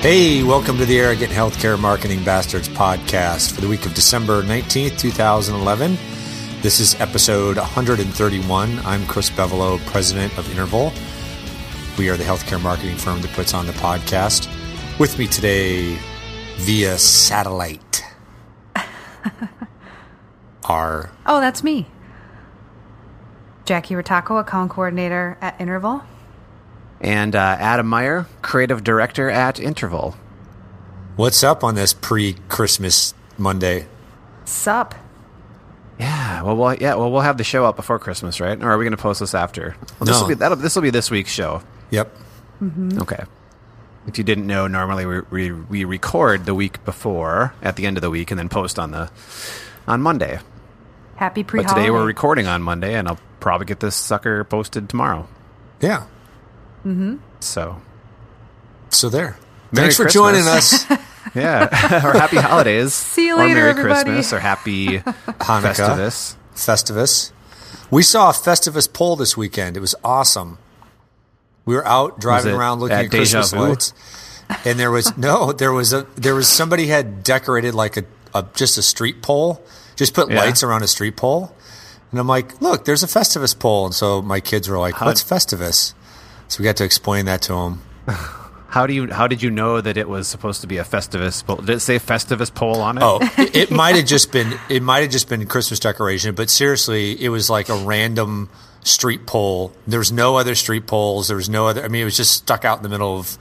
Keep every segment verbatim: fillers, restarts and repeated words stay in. Hey, welcome to the Arrogant Healthcare Marketing Bastards podcast for the week of December nineteenth, two thousand eleven. This is episode one thirty-one. I'm Chris Bevelo, president of Interval. We are the healthcare marketing firm that puts on the podcast. With me today via satellite are... Oh, that's me. Jackie Ratako, account coordinator at Interval. And uh, Adam Meyer, creative director at Interval. What's up on this pre-Christmas Monday? Sup? Yeah. Well, well, yeah. Well, we'll have the show up before Christmas, right? Or are we going to post this after? Well, this no. Will be, that'll, this will be this week's show. Yep. Mm-hmm. Okay. If you didn't know, normally we, we we record the week before at the end of the week and then post on the on Monday. Happy pre-holiday. But today we're recording on Monday, and I'll probably get this sucker posted tomorrow. Yeah. Mm-hmm. So, so there. Merry Thanks for Christmas. Joining us. Yeah, or happy holidays. See you later, or Merry everybody. Christmas, or happy Hanukkah. Festivus. Festivus. We saw a Festivus poll this weekend. It was awesome. We were out driving around looking at, at Christmas vu? lights, and there was no, there was a, there was somebody had decorated like a, a just a street pole, just put yeah. lights around a street pole, and I'm like, look, there's a Festivus pole, and so my kids were like, How what's d- Festivus? So we got to explain that to him. How do you? How did you know that it was supposed to be a Festivus pole? Did it say Festivus pole on it? Oh, it, it yeah. might have just been. It might have just been Christmas decoration. But seriously, it was like a random street pole. There was no other street poles. There was no other. I mean, it was just stuck out in the middle of.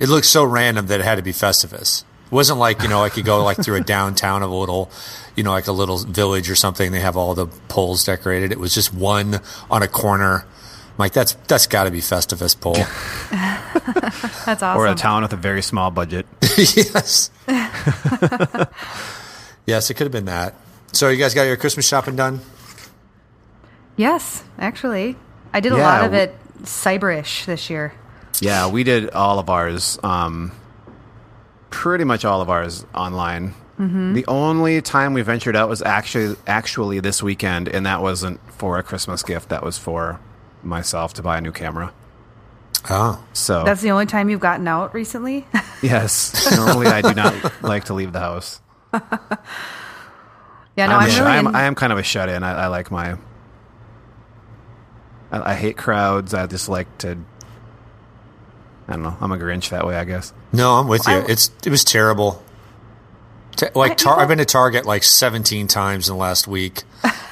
It looked so random that it had to be Festivus. It wasn't like you know, I could go like through a downtown of a little, you know, like a little village or something. They have all the poles decorated. It was just one on a corner. Mike, that's that's got to be Festivus pole. That's awesome. Or a town with a very small budget. Yes. Yes, it could have been that. So you guys got your Christmas shopping done? Yes, actually. I did yeah, a lot of it we, cyberish this year. Yeah, we did all of ours, um, pretty much all of ours online. Mm-hmm. The only time we ventured out was actually actually this weekend, and that wasn't for a Christmas gift. That was for... myself to buy a new camera. Oh. So that's the only time you've gotten out recently? Yes. Normally I do not like to leave the house. Yeah, no, I'm, I'm, really I am, in- I am kind of a shut-in. I, I like my... I, I hate crowds. I just like to... I don't know. I'm a Grinch that way, I guess. No, I'm with you. I'm, it's It was terrible. Te- like tar- I've been to Target like seventeen times in the last week.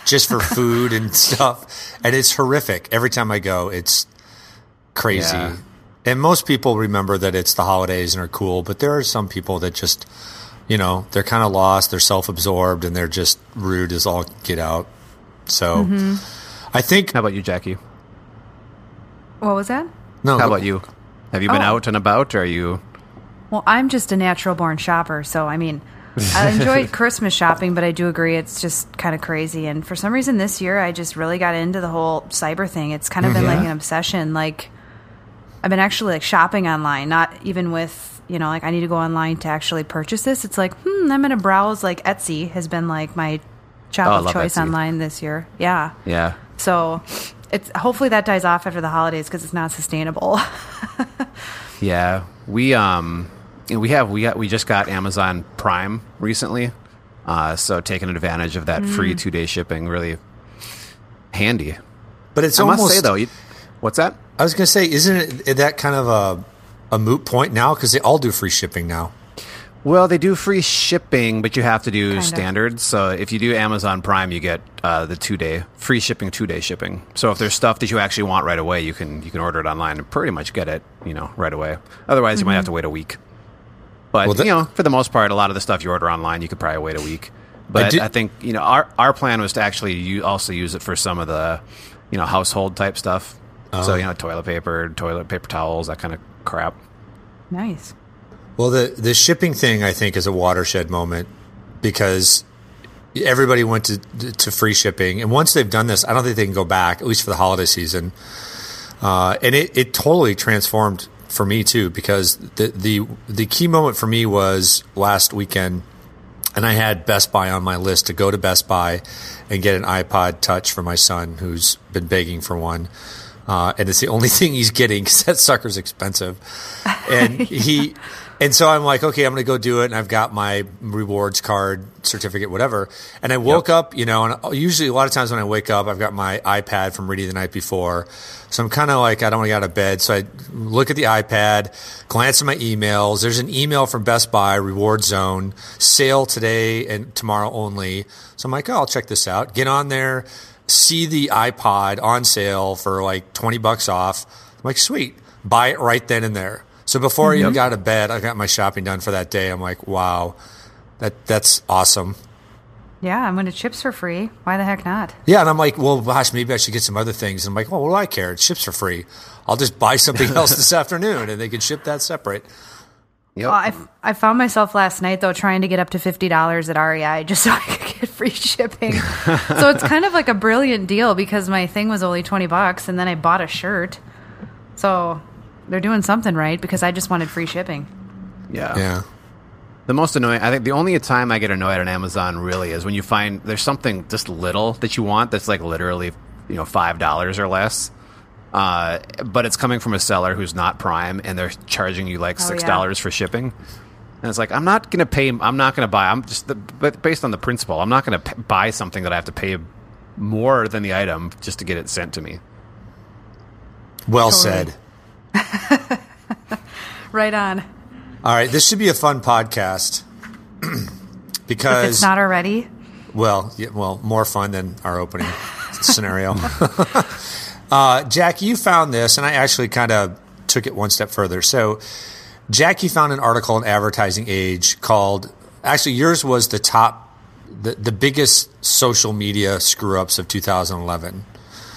Just for food and stuff. And it's horrific. Every time I go, it's crazy. Yeah. And most people remember that it's the holidays and are cool, but there are some people that just, you know, they're kind of lost, they're self-absorbed, and they're just rude as all get out. So mm-hmm. I think... How about you, Jackie? What was that? No. How about you? Have you been oh. out and about, or are you... Well, I'm just a natural-born shopper, so I mean... I enjoyed Christmas shopping, but I do agree it's just kind of crazy. And for some reason this year, I just really got into the whole cyber thing. It's kind of been yeah. like an obsession. Like I've been actually like shopping online, not even with, you know, like I need to go online to actually purchase this. It's like, hmm, I'm going to browse. Like Etsy has been like my shop oh, of choice Etsy. Online this year. Yeah. Yeah. So it's hopefully that dies off after the holidays because it's not sustainable. Yeah. We, um... We have we got, we just got Amazon Prime recently, uh, so taking advantage of that mm. free two day shipping really handy. But it's I almost must say though, you, what's that? I was going to say, isn't it that kind of a a moot point now because they all do free shipping now? Well, they do free shipping, but you have to do Kinda. standard. So if you do Amazon Prime, you get uh, the two day free shipping, two day shipping. So if there's stuff that you actually want right away, you can you can order it online and pretty much get it you know right away. Otherwise, mm-hmm. you might have to wait a week. But, well, that, you know, for the most part, a lot of the stuff you order online, you could probably wait a week. But I, did, I think, you know, our, our plan was to actually u- also use it for some of the, you know, household type stuff. Uh, so, you know, toilet paper, toilet paper towels, that kind of crap. Nice. Well, the, the shipping thing, I think, is a watershed moment because everybody went to, to free shipping. And once they've done this, I don't think they can go back, at least for the holiday season. Uh, and it, it totally transformed for me too, because the, the the key moment for me was last weekend, and I had Best Buy on my list to go to Best Buy and get an iPod Touch for my son, who's been begging for one, uh, and it's the only thing he's getting because that sucker's expensive. And yeah. he And so I'm like, okay, I'm going to go do it. And I've got my rewards card, certificate, whatever. And I woke yep. up, you know, and usually a lot of times when I wake up, I've got my iPad from reading the night before. So I'm kind of like, I don't want to get out of bed. So I look at the iPad, glance at my emails. There's an email from Best Buy, Reward Zone, sale today and tomorrow only. So I'm like, oh, I'll check this out. Get on there, see the iPod on sale for like twenty bucks off. I'm like, sweet, buy it right then and there. So before I even yep. got to bed, I got my shopping done for that day. I'm like, wow, that that's awesome. Yeah, I'm going to chips for free. Why the heck not? Yeah, and I'm like, well, gosh, maybe I should get some other things. And I'm like, well, what do I care? It's chips for free. I'll just buy something else this afternoon, and they can ship that separate. Yep. Well, I, f- I found myself last night, though, trying to get up to fifty dollars at R E I just so I could get free shipping. So it's kind of like a brilliant deal because my thing was only twenty bucks, and then I bought a shirt. So they're doing something right because I just wanted free shipping. Yeah. Yeah. The most annoying, I think the only time I get annoyed on Amazon really is when you find there's something just little that you want that's like literally, you know, five dollars or less. Uh, but it's coming from a seller who's not Prime and they're charging you like six dollars oh, yeah. for shipping. And it's like, I'm not going to pay, I'm not going to buy, I'm just, the, but based on the principle, I'm not going to p- buy something that I have to pay more than the item just to get it sent to me. Well totally. Said. Right on. All right, this should be a fun podcast because if it's not already. Well, yeah, well, more fun than our opening scenario. uh, Jackie, you found this, and I actually kind of took it one step further. So, Jackie found an article in Advertising Age called. Actually, yours was the top, the the biggest social media screw ups of two thousand eleven.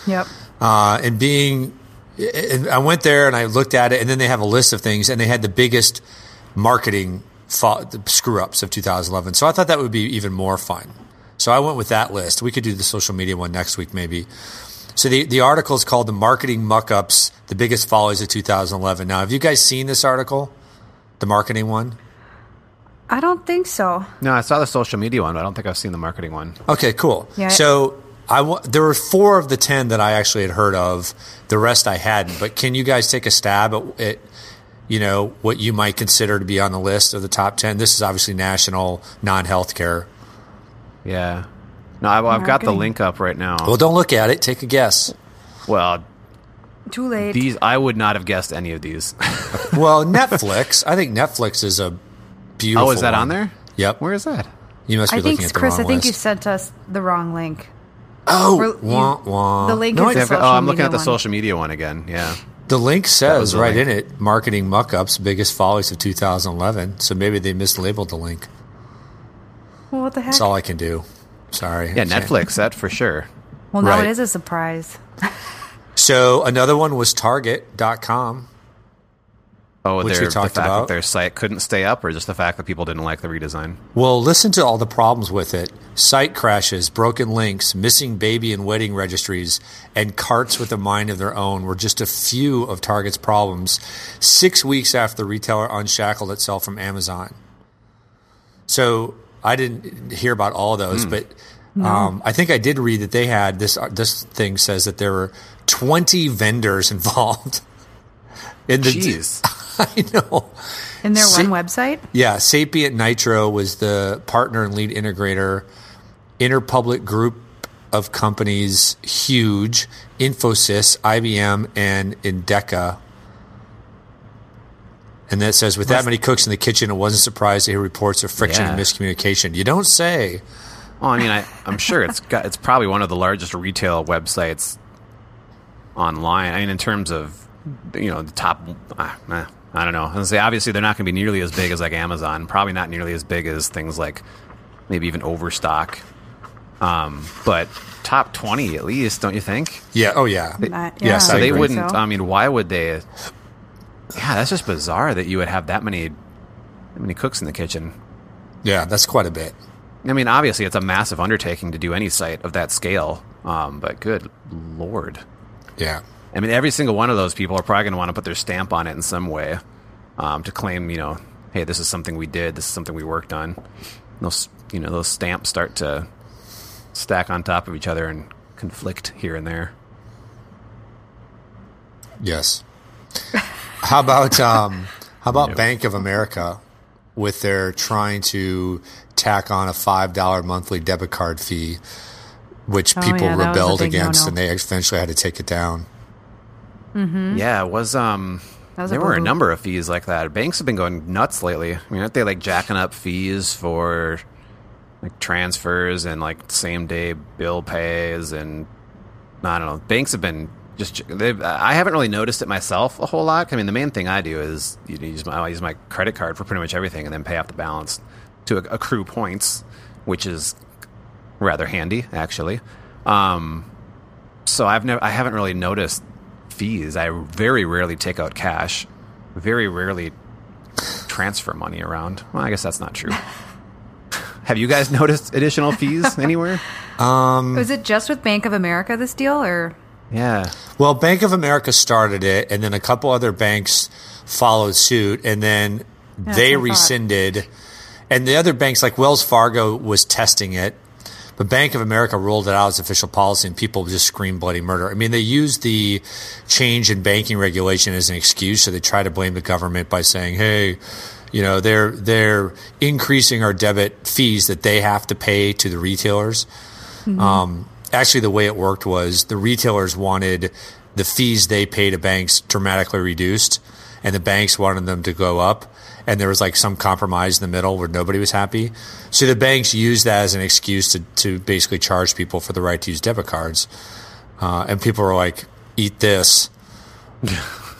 Yep. Uh, and being. And I went there and I looked at it, and then they have a list of things, and they had the biggest marketing fo- screw ups of two thousand eleven. So I thought that would be even more fun. So I went with that list. We could do the social media one next week, maybe. So the, the article is called The Marketing Muck Ups, The Biggest Follies of two thousand eleven. Now, have you guys seen this article? The marketing one? I don't think so. No, I saw the social media one, but I don't think I've seen the marketing one. Okay, cool. Yeah. So. I w- there were four of the ten that I actually had heard of. The rest I hadn't. But can you guys take a stab at, at you know, what you might consider to be on the list of the top ten? This is obviously national, non-healthcare. Yeah. No, I, I've got the link up right now. Well, don't look at it. Take a guess. Well, too late. These I would not have guessed any of these. Well, Netflix. I think Netflix is a beautiful. Oh, is that one. On there? Yep. Where is that? You must be I looking think, at the Chris, wrong list. Chris, I think you sent us the wrong link. Oh, wah, wah. The link no, is the Oh, I'm looking at the one. Social media one again. Yeah. The link says the right link. In it, marketing muck-ups, biggest follies of two thousand eleven. So maybe they mislabeled the link. Well, what the heck? That's all I can do. Sorry. Yeah, Netflix, that for sure. Well, no, right. It is a surprise. So another one was Target dot com. Oh, which we talked the fact about. That their site couldn't stay up, or just the fact that people didn't like the redesign? Well, listen to all the problems with it. Site crashes, broken links, missing baby and wedding registries, and carts with a mind of their own were just a few of Target's problems six weeks after the retailer unshackled itself from Amazon. So I didn't hear about all those, mm. but no. um, I think I did read that they had this. This thing says that there were twenty vendors involved. In the, Jeez. I know. In their Sa- one website? Yeah. Sapient Nitro was the partner and lead integrator. Interpublic group of companies, huge. Infosys, I B M, and Indeca. And that says, with that many cooks in the kitchen, it wasn't surprised to hear reports of friction yeah. and miscommunication. You don't say. Well, I mean, I, I'm sure it's got, it's probably one of the largest retail websites online. I mean, in terms of you know, the top, uh, nah, I don't know. I was gonna say, obviously, they're not going to be nearly as big as like Amazon, probably not nearly as big as things like maybe even Overstock. Um, but top twenty at least, don't you think? Yeah. Oh, yeah. They, not, yeah. Yes, so I they agree. Wouldn't, so. I mean, why would they? Yeah, that's just bizarre that you would have that many, that many cooks in the kitchen. Yeah, that's quite a bit. I mean, obviously, it's a massive undertaking to do any site of that scale. Um, but good Lord. Yeah. I mean, every single one of those people are probably going to want to put their stamp on it in some way um, to claim, you know, hey, this is something we did. This is something we worked on. And those, you know, those stamps start to stack on top of each other and conflict here and there. Yes. How about um, How about you know. Bank of America with their trying to tack on a five dollar monthly debit card fee, which oh, people yeah, rebelled against, no-no. and they eventually had to take it down. Mm-hmm. Yeah, it was. Um, was there a were a number of fees like that. Banks have been going nuts lately. I mean, aren't they like jacking up fees for like transfers and like same day bill pays? And I don't know. Banks have been just. I haven't really noticed it myself a whole lot. I mean, the main thing I do is you know, use my I use my credit card for pretty much everything, and then pay off the balance to accrue points, which is rather handy actually. Um, so I've never. I haven't really noticed. Fees. I very rarely take out cash. Very rarely transfer money around. Well, I guess that's not true. Have you guys noticed additional fees anywhere? Um, Was it just with Bank of America this deal, or? Yeah. Well, Bank of America started it, and then a couple other banks followed suit, and then that's they rescinded. Thought. And the other banks, like Wells Fargo, was testing it. But Bank of America rolled it out as official policy, and people just screamed bloody murder. I mean, they used the change in banking regulation as an excuse, so they try to blame the government by saying, hey, you know, they're they're increasing our debit fees that they have to pay to the retailers. Mm-hmm. Um, actually, the way it worked was the retailers wanted the fees they pay to banks dramatically reduced, and the banks wanted them to go up. And there was like some compromise in the middle where nobody was happy. So the banks used that as an excuse to, to basically charge people for the right to use debit cards. Uh, and people were like, eat this.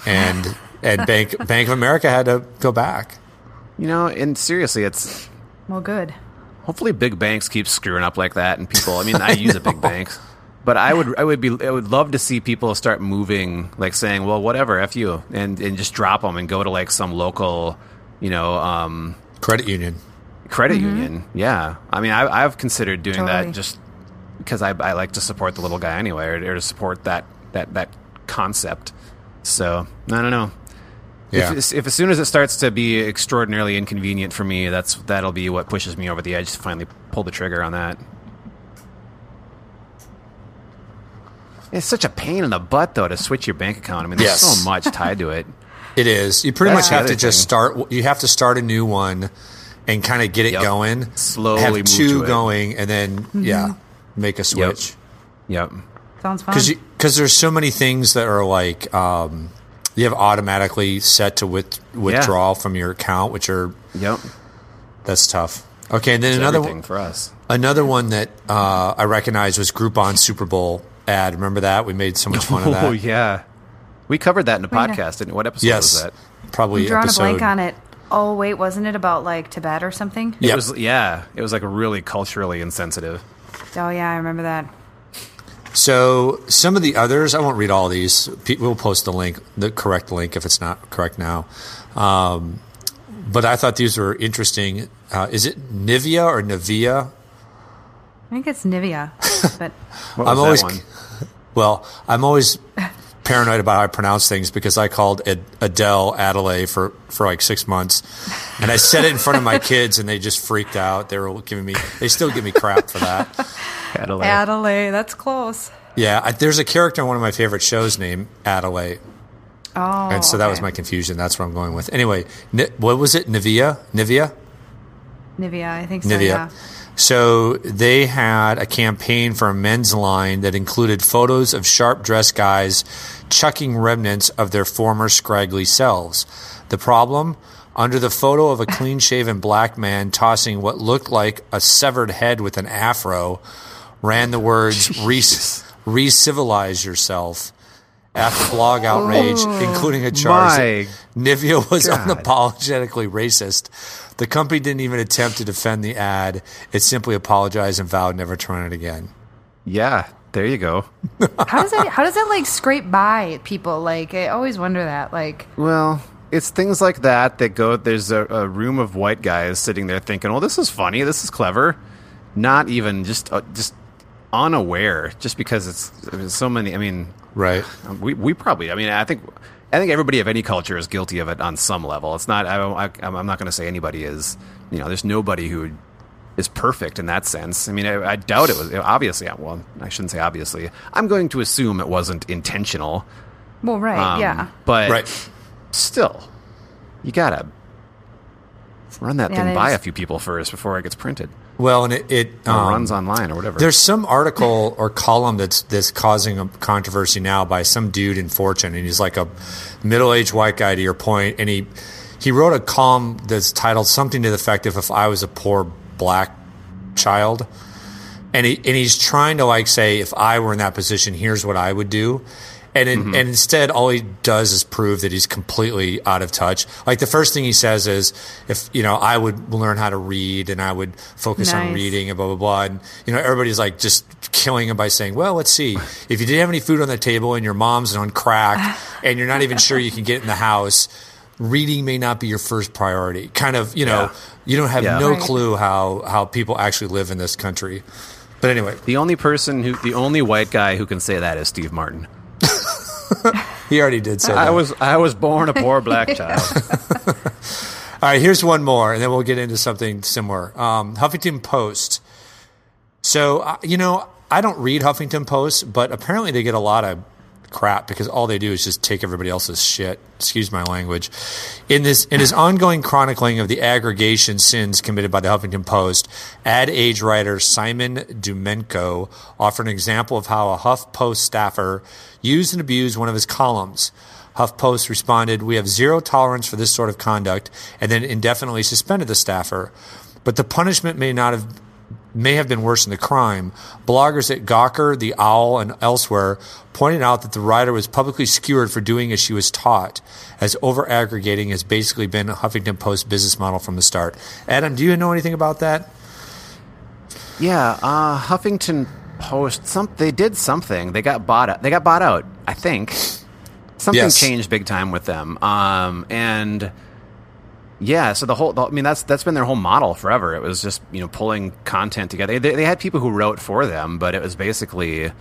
and and Bank Bank of America had to go back. You know, and seriously, it's... Well, good. Hopefully big banks keep screwing up like that. And people, I mean, I, I use know. a big bank. But I would I would be I would love to see people start moving, like saying, well, whatever, F you. And, and just drop them and go to like some local... You know, um, credit union, credit mm-hmm. union. Yeah. I mean, I, I've considered doing totally. that just because I, I like to support the little guy anyway, or, or to support that, that, that concept. So I don't know yeah. if, if as soon as it starts to be extraordinarily inconvenient for me, that's, that'll be what pushes me over the edge to finally pull the trigger on that. It's such a pain in the butt though, to switch your bank account. I mean, there's yes. so much tied to it. It is. You pretty That's much have to just thing. start. You have to start a new one and kind of get it yep. going. Slowly have move two to going, it. and then mm-hmm. yeah, make a switch. Yep. yep. Sounds fun. Because there's so many things that are like um, you have automatically set to with, withdraw yeah. from your account, which are yep. That's tough. Okay, and then it's another one for us. Another one that uh, I recognized was Groupon Super Bowl ad. Remember that? We made so much fun of that. Oh yeah. We covered that in a podcast, didn't we? What episode yes, was that? Probably I'm drawing episode... a blank on it. Oh, wait, wasn't it about, like, Tibet or something? Yep. It was, yeah, it was, like, really culturally insensitive. Oh, yeah, I remember that. So some of the others, I won't read all these. We'll post the link, the correct link, if it's not correct now. Um, but I thought these were interesting. Uh, is it Nivea or Nivea? I think it's Nivea. But what was I'm always, that one? Well, I'm always... paranoid about how I pronounce things because I called Ad- Adele Adelaide for, for like six months, and I said it in front of my kids, and they just freaked out. They were giving me, they still give me crap for that. Adelaide, Adelaide, that's close. Yeah, I, there's a character in one of my favorite shows named Adelaide. Oh, and so that okay. was my confusion. That's what I'm going with. Anyway, N- what was it? Nivea, Nivea, Nivea. I think so. Nivea. Yeah. So they had a campaign for a men's line that included photos of sharp-dressed guys chucking remnants of their former scraggly selves. The problem? Under the photo of a clean-shaven black man tossing what looked like a severed head with an afro ran the words, Re- re-civilize yourself. After blog outrage, oh, including a charge that Nivea was God. unapologetically racist. The company didn't even attempt to defend the ad. It simply apologized and vowed never to run it again. Yeah, there you go. How does that? How does that like scrape by people? Like I always wonder that. Like, well, it's things like that that go. There's a, a room of white guys sitting there thinking, "Well, this is funny. This is clever." Not even just uh, just unaware, just because it's I mean, so many. I mean, right? We we probably. I mean, I think. I think everybody of any culture is guilty of it on some level. It's not. I, I, I'm not going to say anybody is. You know, there's nobody who is perfect in that sense. I mean, I, I doubt it was. Obviously, well, I shouldn't say obviously. I'm going to assume it wasn't intentional. Well, right, um, yeah, but right. still, you gotta run that yeah, thing by just... a few people first before it gets printed. Well, and it, it um, runs online or whatever. There's some article or column that's that's causing a controversy now by some dude in Fortune, and he's like a middle-aged white guy, to your point, and he he wrote a column that's titled something to the effect of "If I was a poor black child," and he and he's trying to like say, if I were in that position, here's what I would do. And in, mm-hmm. and instead, all he does is prove that he's completely out of touch. Like the first thing he says is, "If you know, I would learn how to read, and I would focus nice. on reading, and blah blah blah." And you know, everybody's like just killing him by saying, "Well, let's see. If you didn't have any food on the table, and your mom's on crack, and you're not even sure you can get in the house, reading may not be your first priority." Kind of, you know, yeah. you don't have yeah. no right. clue how how people actually live in this country. But anyway, the only person who, the only white guy who can say that is Steve Martin. He already did say that. I was I was born a poor black child. All right, here's one more, and then we'll get into something similar. Um, Huffington Post. So, uh, you know, I don't read Huffington Post, but apparently they get a lot of crap because all they do is just take everybody else's shit. Excuse my language. In this, in his ongoing chronicling of the aggregation sins committed by the Huffington Post, Ad Age writer Simon Dumenko offered an example of how a HuffPost staffer used and abused one of his columns. HuffPost responded, "We have zero tolerance for this sort of conduct," and then indefinitely suspended the staffer. But the punishment may not have may have been worse than the crime. Bloggers at Gawker, the Owl, and elsewhere pointed out that the writer was publicly skewered for doing as she was taught, as over-aggregating has basically been a Huffington Post business model from the start. Adam, do you know anything about that? Yeah, uh, Huffington Post, some, they did something. They got bought out. They got bought out, I think. Something yes. changed big time with them. Um, and... Yeah, so the whole—I mean—that's that's been their whole model forever. It was just, you know, pulling content together. They, they had people who wrote for them, but it was basically,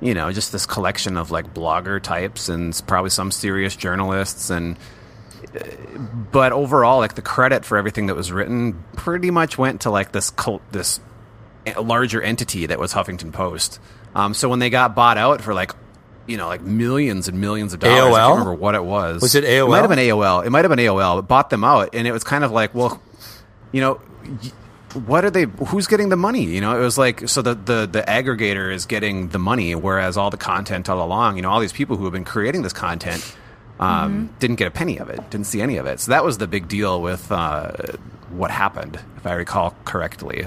you know, just this collection of like blogger types and probably some serious journalists. And but overall, like the credit for everything that was written pretty much went to like this cult, this larger entity that was Huffington Post. Um, so when they got bought out for like, you know, like millions and millions of dollars. A O L? I can't remember what it was. Was it A O L? It might have been A O L. It might have been A O L. It bought them out, and it was kind of like, well, you know, what are they? Who's getting the money? You know, it was like, so the the the aggregator is getting the money, whereas all the content all along, you know, all these people who have been creating this content um, mm-hmm. didn't get a penny of it, didn't see any of it. So that was the big deal with uh, what happened, if I recall correctly.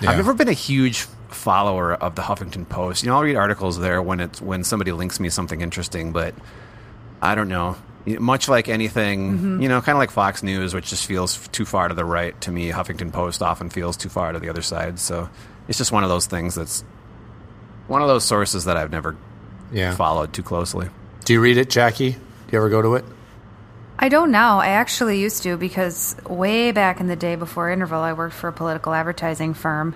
Yeah. I've never been a huge follower of the Huffington Post. You know, I'll read articles there when it's when somebody links me something interesting, but I don't know. Much like anything, mm-hmm. you know, kind of like Fox News, which just feels too far to the right to me. Huffington Post often feels too far to the other side. So it's just one of those things that's one of those sources that I've never yeah. followed too closely. Do you read it, Jackie? Do you ever go to it? I don't know. I actually used to, because way back in the day before Interval, I worked for a political advertising firm.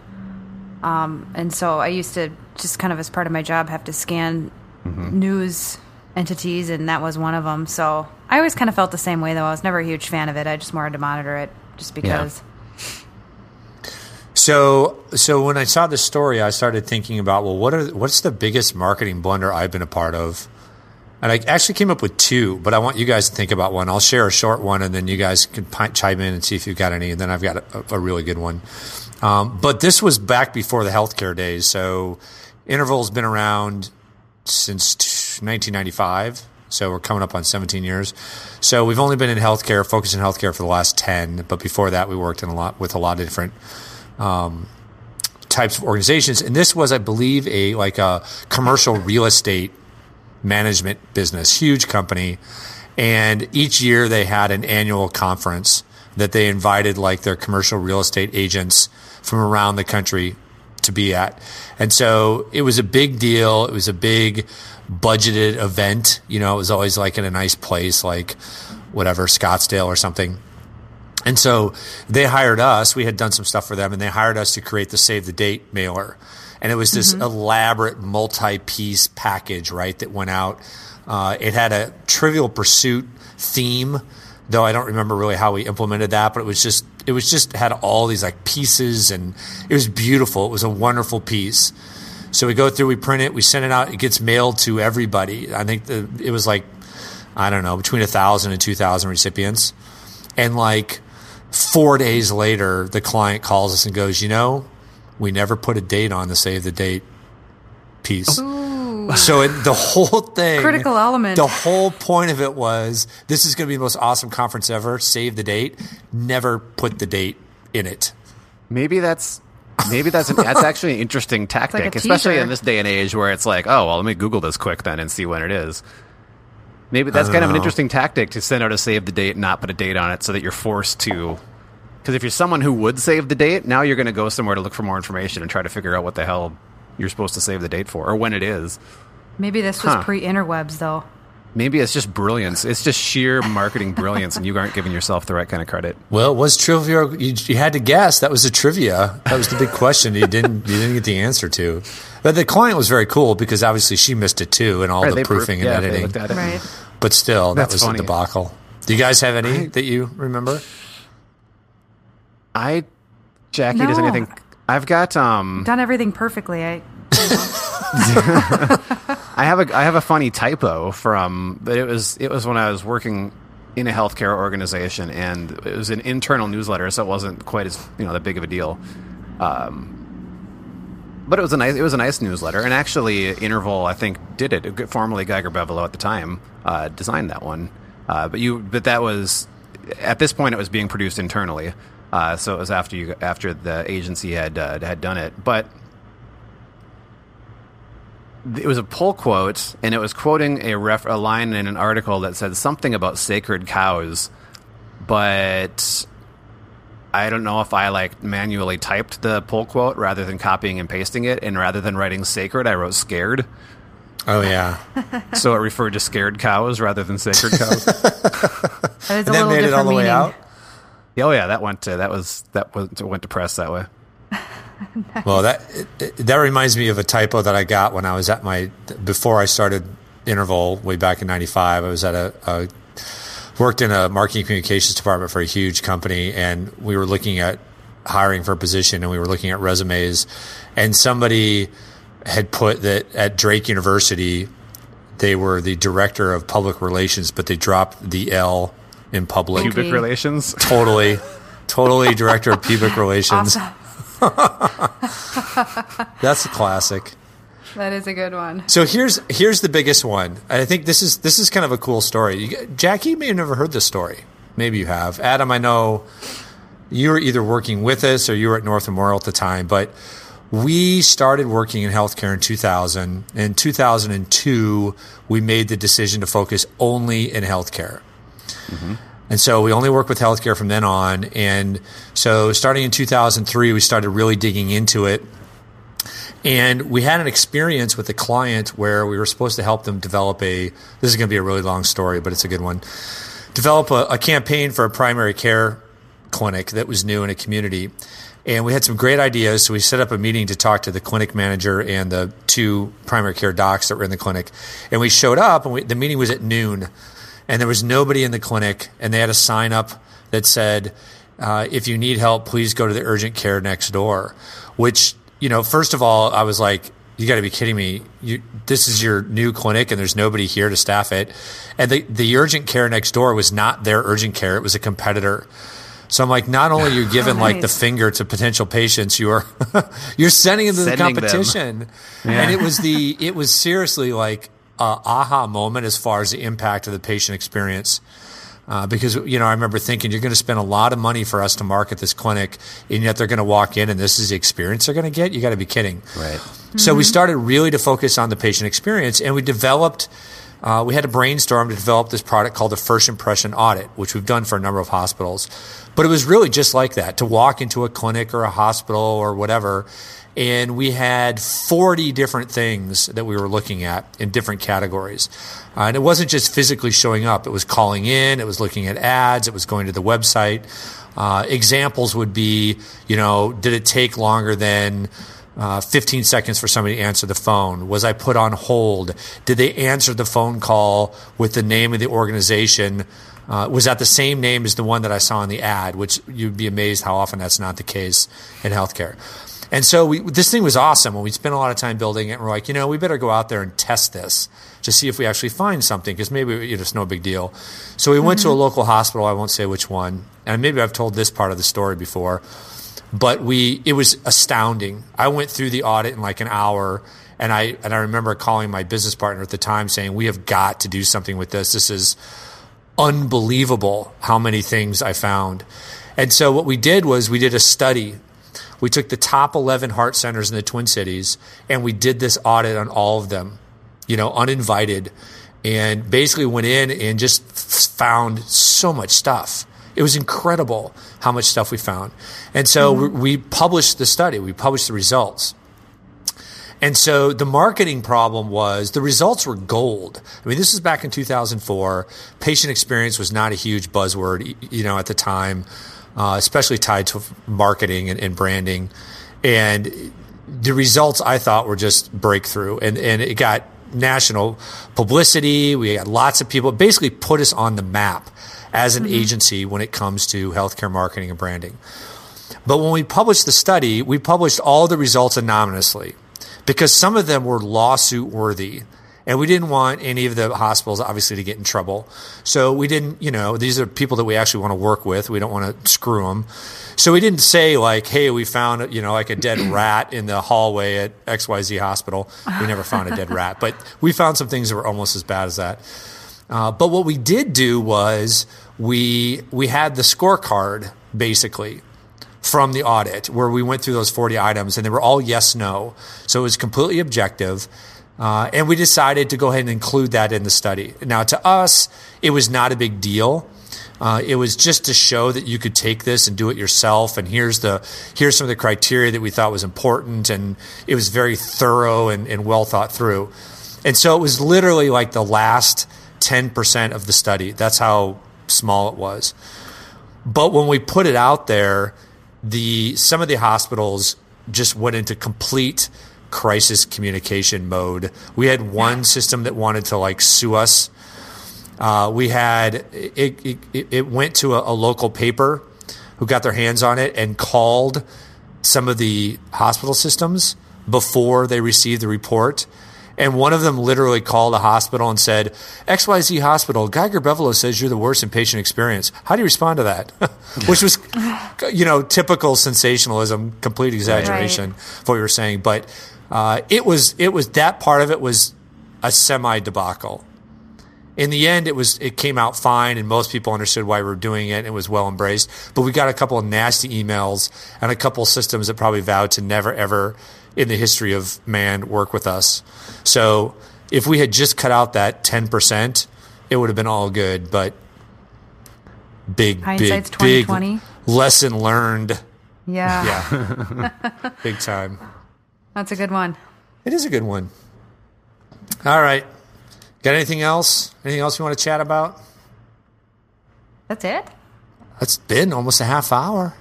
Um, and so I used to just kind of, as part of my job, have to scan mm-hmm. news entities, and that was one of them. So I always kind of felt the same way, though. I was never a huge fan of it. I just wanted to monitor it just because. Yeah. So, so when I saw this story, I started thinking about, well, what are what's the biggest marketing blunder I've been a part of? And I actually came up with two, but I want you guys to think about one. I'll share a short one, and then you guys can p- chime in and see if you've got any. And then I've got a, a really good one. Um, but this was back before the healthcare days. So Interval's been around since nineteen ninety-five. So we're coming up on seventeen years. So we've only been in healthcare, focused in healthcare for the last ten. But before that, we worked in a lot with a lot of different um, types of organizations. And this was, I believe, a like a commercial real estate management business, huge company. And each year they had an annual conference that they invited like their commercial real estate agents from around the country to be at. And so it was a big deal. It was a big budgeted event. You know, it was always like in a nice place, like whatever, Scottsdale or something. And so they hired us. We had done some stuff for them, and they hired us to create the Save the Date mailer. And it was this mm-hmm. elaborate multi-piece package, right, that went out. Uh, it had a Trivial Pursuit theme, though I don't remember really how we implemented that, but it was just it was just had all these like pieces, and it was beautiful. It was a wonderful piece. So we go through, we print it, we send it out, it gets mailed to everybody. I think the, it was like I don't know, between one thousand and two thousand recipients. And like four days later, the client calls us and goes, you know, we never put a date on the save the date piece. Ooh. So it, the whole thing, critical element, the whole point of it was, this is going to be the most awesome conference ever. Save the date. Never put the date in it. Maybe that's, maybe that's, an, that's actually an interesting tactic, like especially in this day and age where it's like, oh, well, let me Google this quick then and see when it is. Maybe that's kind know. of an interesting tactic to send out a save the date and not put a date on it so that you're forced to. Because if you're someone who would save the date, now you're going to go somewhere to look for more information and try to figure out what the hell you're supposed to save the date for or when it is. Maybe this huh. was pre-interwebs, though. Maybe it's just brilliance. It's just sheer marketing brilliance, and you aren't giving yourself the right kind of credit. Well, it was trivia. You, you had to guess. That was the trivia. That was the big question you didn't you didn't get the answer to. But the client was very cool because obviously she missed it too, and all right, the proofing proved, and yeah, editing. They looked at it. Right. But still, that That's was funny. a debacle. Do you guys have any I, that you remember? I, Jackie, no. does anything? I've got um, done everything perfectly. I. I have a I have a funny typo from, but it was it was when I was working in a healthcare organization, and it was an internal newsletter, so it wasn't quite as you know that big of a deal. Um, but it was a nice it was a nice newsletter, and actually Interval I think did it. Formerly Geiger Bevelo at the time uh, designed that one, uh, but you but that was at this point it was being produced internally, uh, so it was after you after the agency had uh, had done it, but. It was a pull quote, and it was quoting a, ref- a line in an article that said something about sacred cows, but I don't know if I like manually typed the pull quote rather than copying and pasting it, and rather than writing sacred, I wrote scared. Oh, yeah. So it referred to scared cows rather than sacred cows. That is a little made different it all the meaning. Way out? Yeah, oh, yeah, that went to, that was, that went, went to press that way. Nice. Well, that it, that reminds me of a typo that I got when I was at my before I started Interval way back in ninety-five. I was at a, a worked in a marketing communications department for a huge company, and we were looking at hiring for a position, and we were looking at resumes, and somebody had put that at Drake University they were the director of public relations, but they dropped the L in public. Pubic okay. relations, totally, totally director of pubic relations. Awesome. That's a classic. That is a good one. So here's here's the biggest one. I think this is this is kind of a cool story. You, Jackie, you may have never heard this story. Maybe you have. Adam, I know you were either working with us or you were at North Memorial at the time, but we started working in healthcare in two thousand. In two thousand two, we made the decision to focus only in healthcare. Mm-hmm. And so we only work with healthcare from then on. And so starting in two thousand three, we started really digging into it. And we had an experience with a client where we were supposed to help them develop a, this is going to be a really long story, but it's a good one, develop a, a campaign for a primary care clinic that was new in a community. And we had some great ideas. So we set up a meeting to talk to the clinic manager and the two primary care docs that were in the clinic. And we showed up, and we, the meeting was at noon. And there was nobody in the clinic, and they had a sign up that said, uh, if you need help, please go to the urgent care next door, which, you know, first of all, I was like, you got to be kidding me. You, this is your new clinic, and there's nobody here to staff it. And the, the urgent care next door was not their urgent care. It was a competitor. So I'm like, not only are you giving oh, nice. like the finger to potential patients, you are you're sending them to the competition. Yeah. And it was the it was seriously like Uh, aha moment as far as the impact of the patient experience. Uh, because, you know, I remember thinking, you're going to spend a lot of money for us to market this clinic, and yet they're going to walk in and this is the experience they're going to get? You got to be kidding. Right. Mm-hmm. So we started really to focus on the patient experience, and we developed, uh, we had to brainstorm to develop this product called the First Impression Audit, which we've done for a number of hospitals. But it was really just like that, to walk into a clinic or a hospital or whatever. And we had forty different things that we were looking at in different categories. Uh, and it wasn't just physically showing up. It was calling in. It was looking at ads. It was going to the website. Uh, examples would be, you know, did it take longer than uh, fifteen seconds for somebody to answer the phone? Was I put on hold? Did they answer the phone call with the name of the organization? Uh, was that the same name as the one that I saw in the ad, which you'd be amazed how often that's not the case in healthcare. And so we, this thing was awesome. And we spent a lot of time building it. And we're like, you know, we better go out there and test this to see if we actually find something, because maybe it's no big deal. So we mm-hmm. went to a local hospital. I won't say which one. And maybe I've told this part of the story before. But we, it was astounding. I went through the audit in like an hour, and I and I remember calling my business partner at the time saying, "We have got to do something with this. This is unbelievable how many things I found." And so what we did was we did a study. We took the top eleven heart centers in the Twin Cities, and we did this audit on all of them, you know, uninvited, and basically went in and just found so much stuff. It was incredible how much stuff we found. And so mm-hmm. we, we published the study. We published the results. And so the marketing problem was the results were gold. I mean, this was back in two thousand four. Patient experience was not a huge buzzword, you know, at the time, uh, especially tied to marketing and, and branding. And the results, I thought, were just breakthrough. And, and it got national publicity. We got lots of people. It basically put us on the map as an agency when it comes to healthcare marketing and branding. But when we published the study, we published all the results anonymously, because some of them were lawsuit worthy, and we didn't want any of the hospitals obviously to get in trouble. So we didn't, you know, these are people that we actually want to work with. We don't want to screw them. So we didn't say like, hey, we found, you know, like a dead rat in the hallway at X Y Z hospital. We never found a dead rat, but we found some things that were almost as bad as that. Uh, but what we did do was we we had the scorecard, basically, from the audit, where we went through those forty items, and they were all yes, no. So it was completely objective. Uh, and we decided to go ahead and include that in the study. Now, to us, it was not a big deal. Uh, it was just to show that you could take this and do it yourself. And here's the here's some of the criteria that we thought was important. And it was very thorough and, and well thought through. And so it was literally like the last ten percent of the study. That's how small it was. But when we put it out there, the some of the hospitals just went into complete crisis communication mode. We had one yeah. system that wanted to like sue us. Uh, we had it, it, it went to a, a local paper who got their hands on it and called some of the hospital systems before they received the report. And one of them literally called a hospital and said, X Y Z hospital, Geiger Bevelo says you're the worst in patient experience. How do you respond to that? Which was, you know, typical sensationalism, complete exaggeration right. of what you were saying. But uh, it was it was that part of it was a semi-debacle. In the end, it was it came out fine, and most people understood why we were doing it, and it was well embraced. But we got a couple of nasty emails and a couple of systems that probably vowed to never, ever in the history of man work with us. So if we had just cut out that ten percent, it would have been all good, but big, hindsight's big, big lesson learned. Yeah. Yeah. Big time. That's a good one. It is a good one. All right. Got anything else? Anything else you want to chat about? That's it. That's been almost a half hour.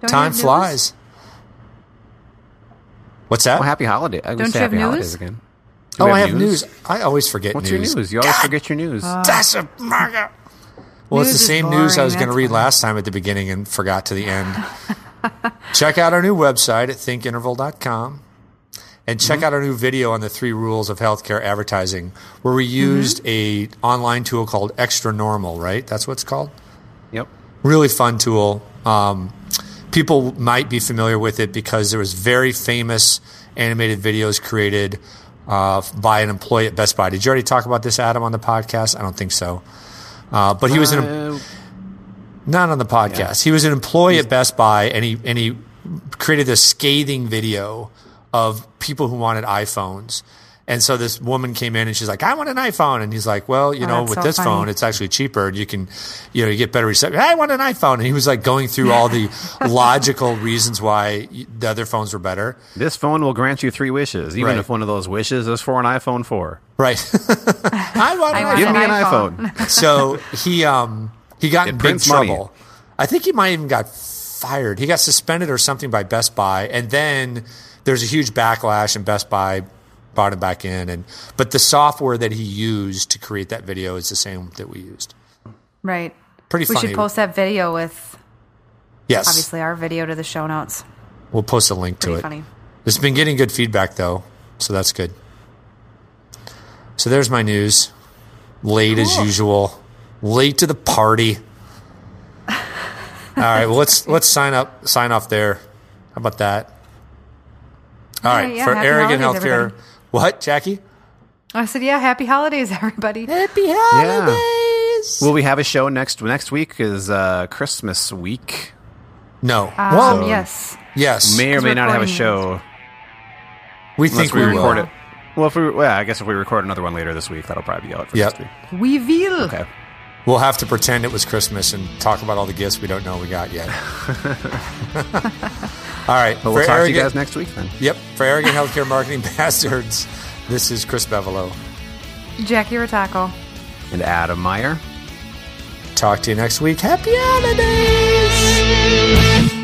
Don't time flies. What's that? Well, happy holiday. I Don't you happy have holidays news? Again. Do oh, have I have news? news. I always forget What's news. What's your news? You always God. forget your news. Uh, That's a murder. Well, it's the same boring. news I was going to read funny. last time at the beginning and forgot to the end. Check out our new website at think interval dot com. And check mm-hmm. out our new video on the three rules of healthcare advertising, where we used mm-hmm. a online tool called Extra Normal, right? That's what it's called? Yep. Really fun tool. Um People might be familiar with it because there was very famous animated videos created uh, by an employee at Best Buy. Did you already talk about this, Adam, on the podcast? I don't think so. Uh, but he was an em- not on the podcast. Yeah. He was an employee He's- at Best Buy, and he and he created this scathing video of people who wanted iPhones. And so this woman came in and she's like, I want an iPhone. And he's like, well, you oh, know, with so this funny. phone, it's actually cheaper and you can, you know, you get better reception. I want an iPhone. And he was like going through all the logical reasons why the other phones were better. This phone will grant you three wishes. Even right. if one of those wishes is for an iPhone four. Right. I want an I iPhone. Give me an iPhone. iPhone. So he, um, he got it in big trouble. Money. I think he might even got fired. He got suspended or something by Best Buy. And then there's a huge backlash in Best Buy. Brought him back in, and but the software that he used to create that video is the same that we used. Right. Pretty funny. We should post that video with, yes, obviously our video to the show notes. We'll post a link Pretty to it. Funny. It's been getting good feedback, though, so that's good. So there's my news. Late cool. as usual. Late to the party. All right, well, let's let's sign up, sign off there. How about that? All yeah, right, yeah, for Arrogant Healthcare. Everybody. What, Jackie? I said, yeah, happy holidays, everybody. Happy holidays. Yeah. Will we have a show next next week? Is uh, Christmas week? No. Um, well, so yes. Yes. May or may not have a show. We think we, we record will. it. Well, if we, well, I guess if we record another one later this week, that'll probably be out for yep. next week. We will. Okay. We'll have to pretend it was Christmas and talk about all the gifts we don't know we got yet. All right. But we'll talk arrogant, to you guys next week then. Yep. For Arrogant Healthcare Marketing Bastards, this is Chris Bevelo. Jackie Ratako. And Adam Meyer. Talk to you next week. Happy holidays.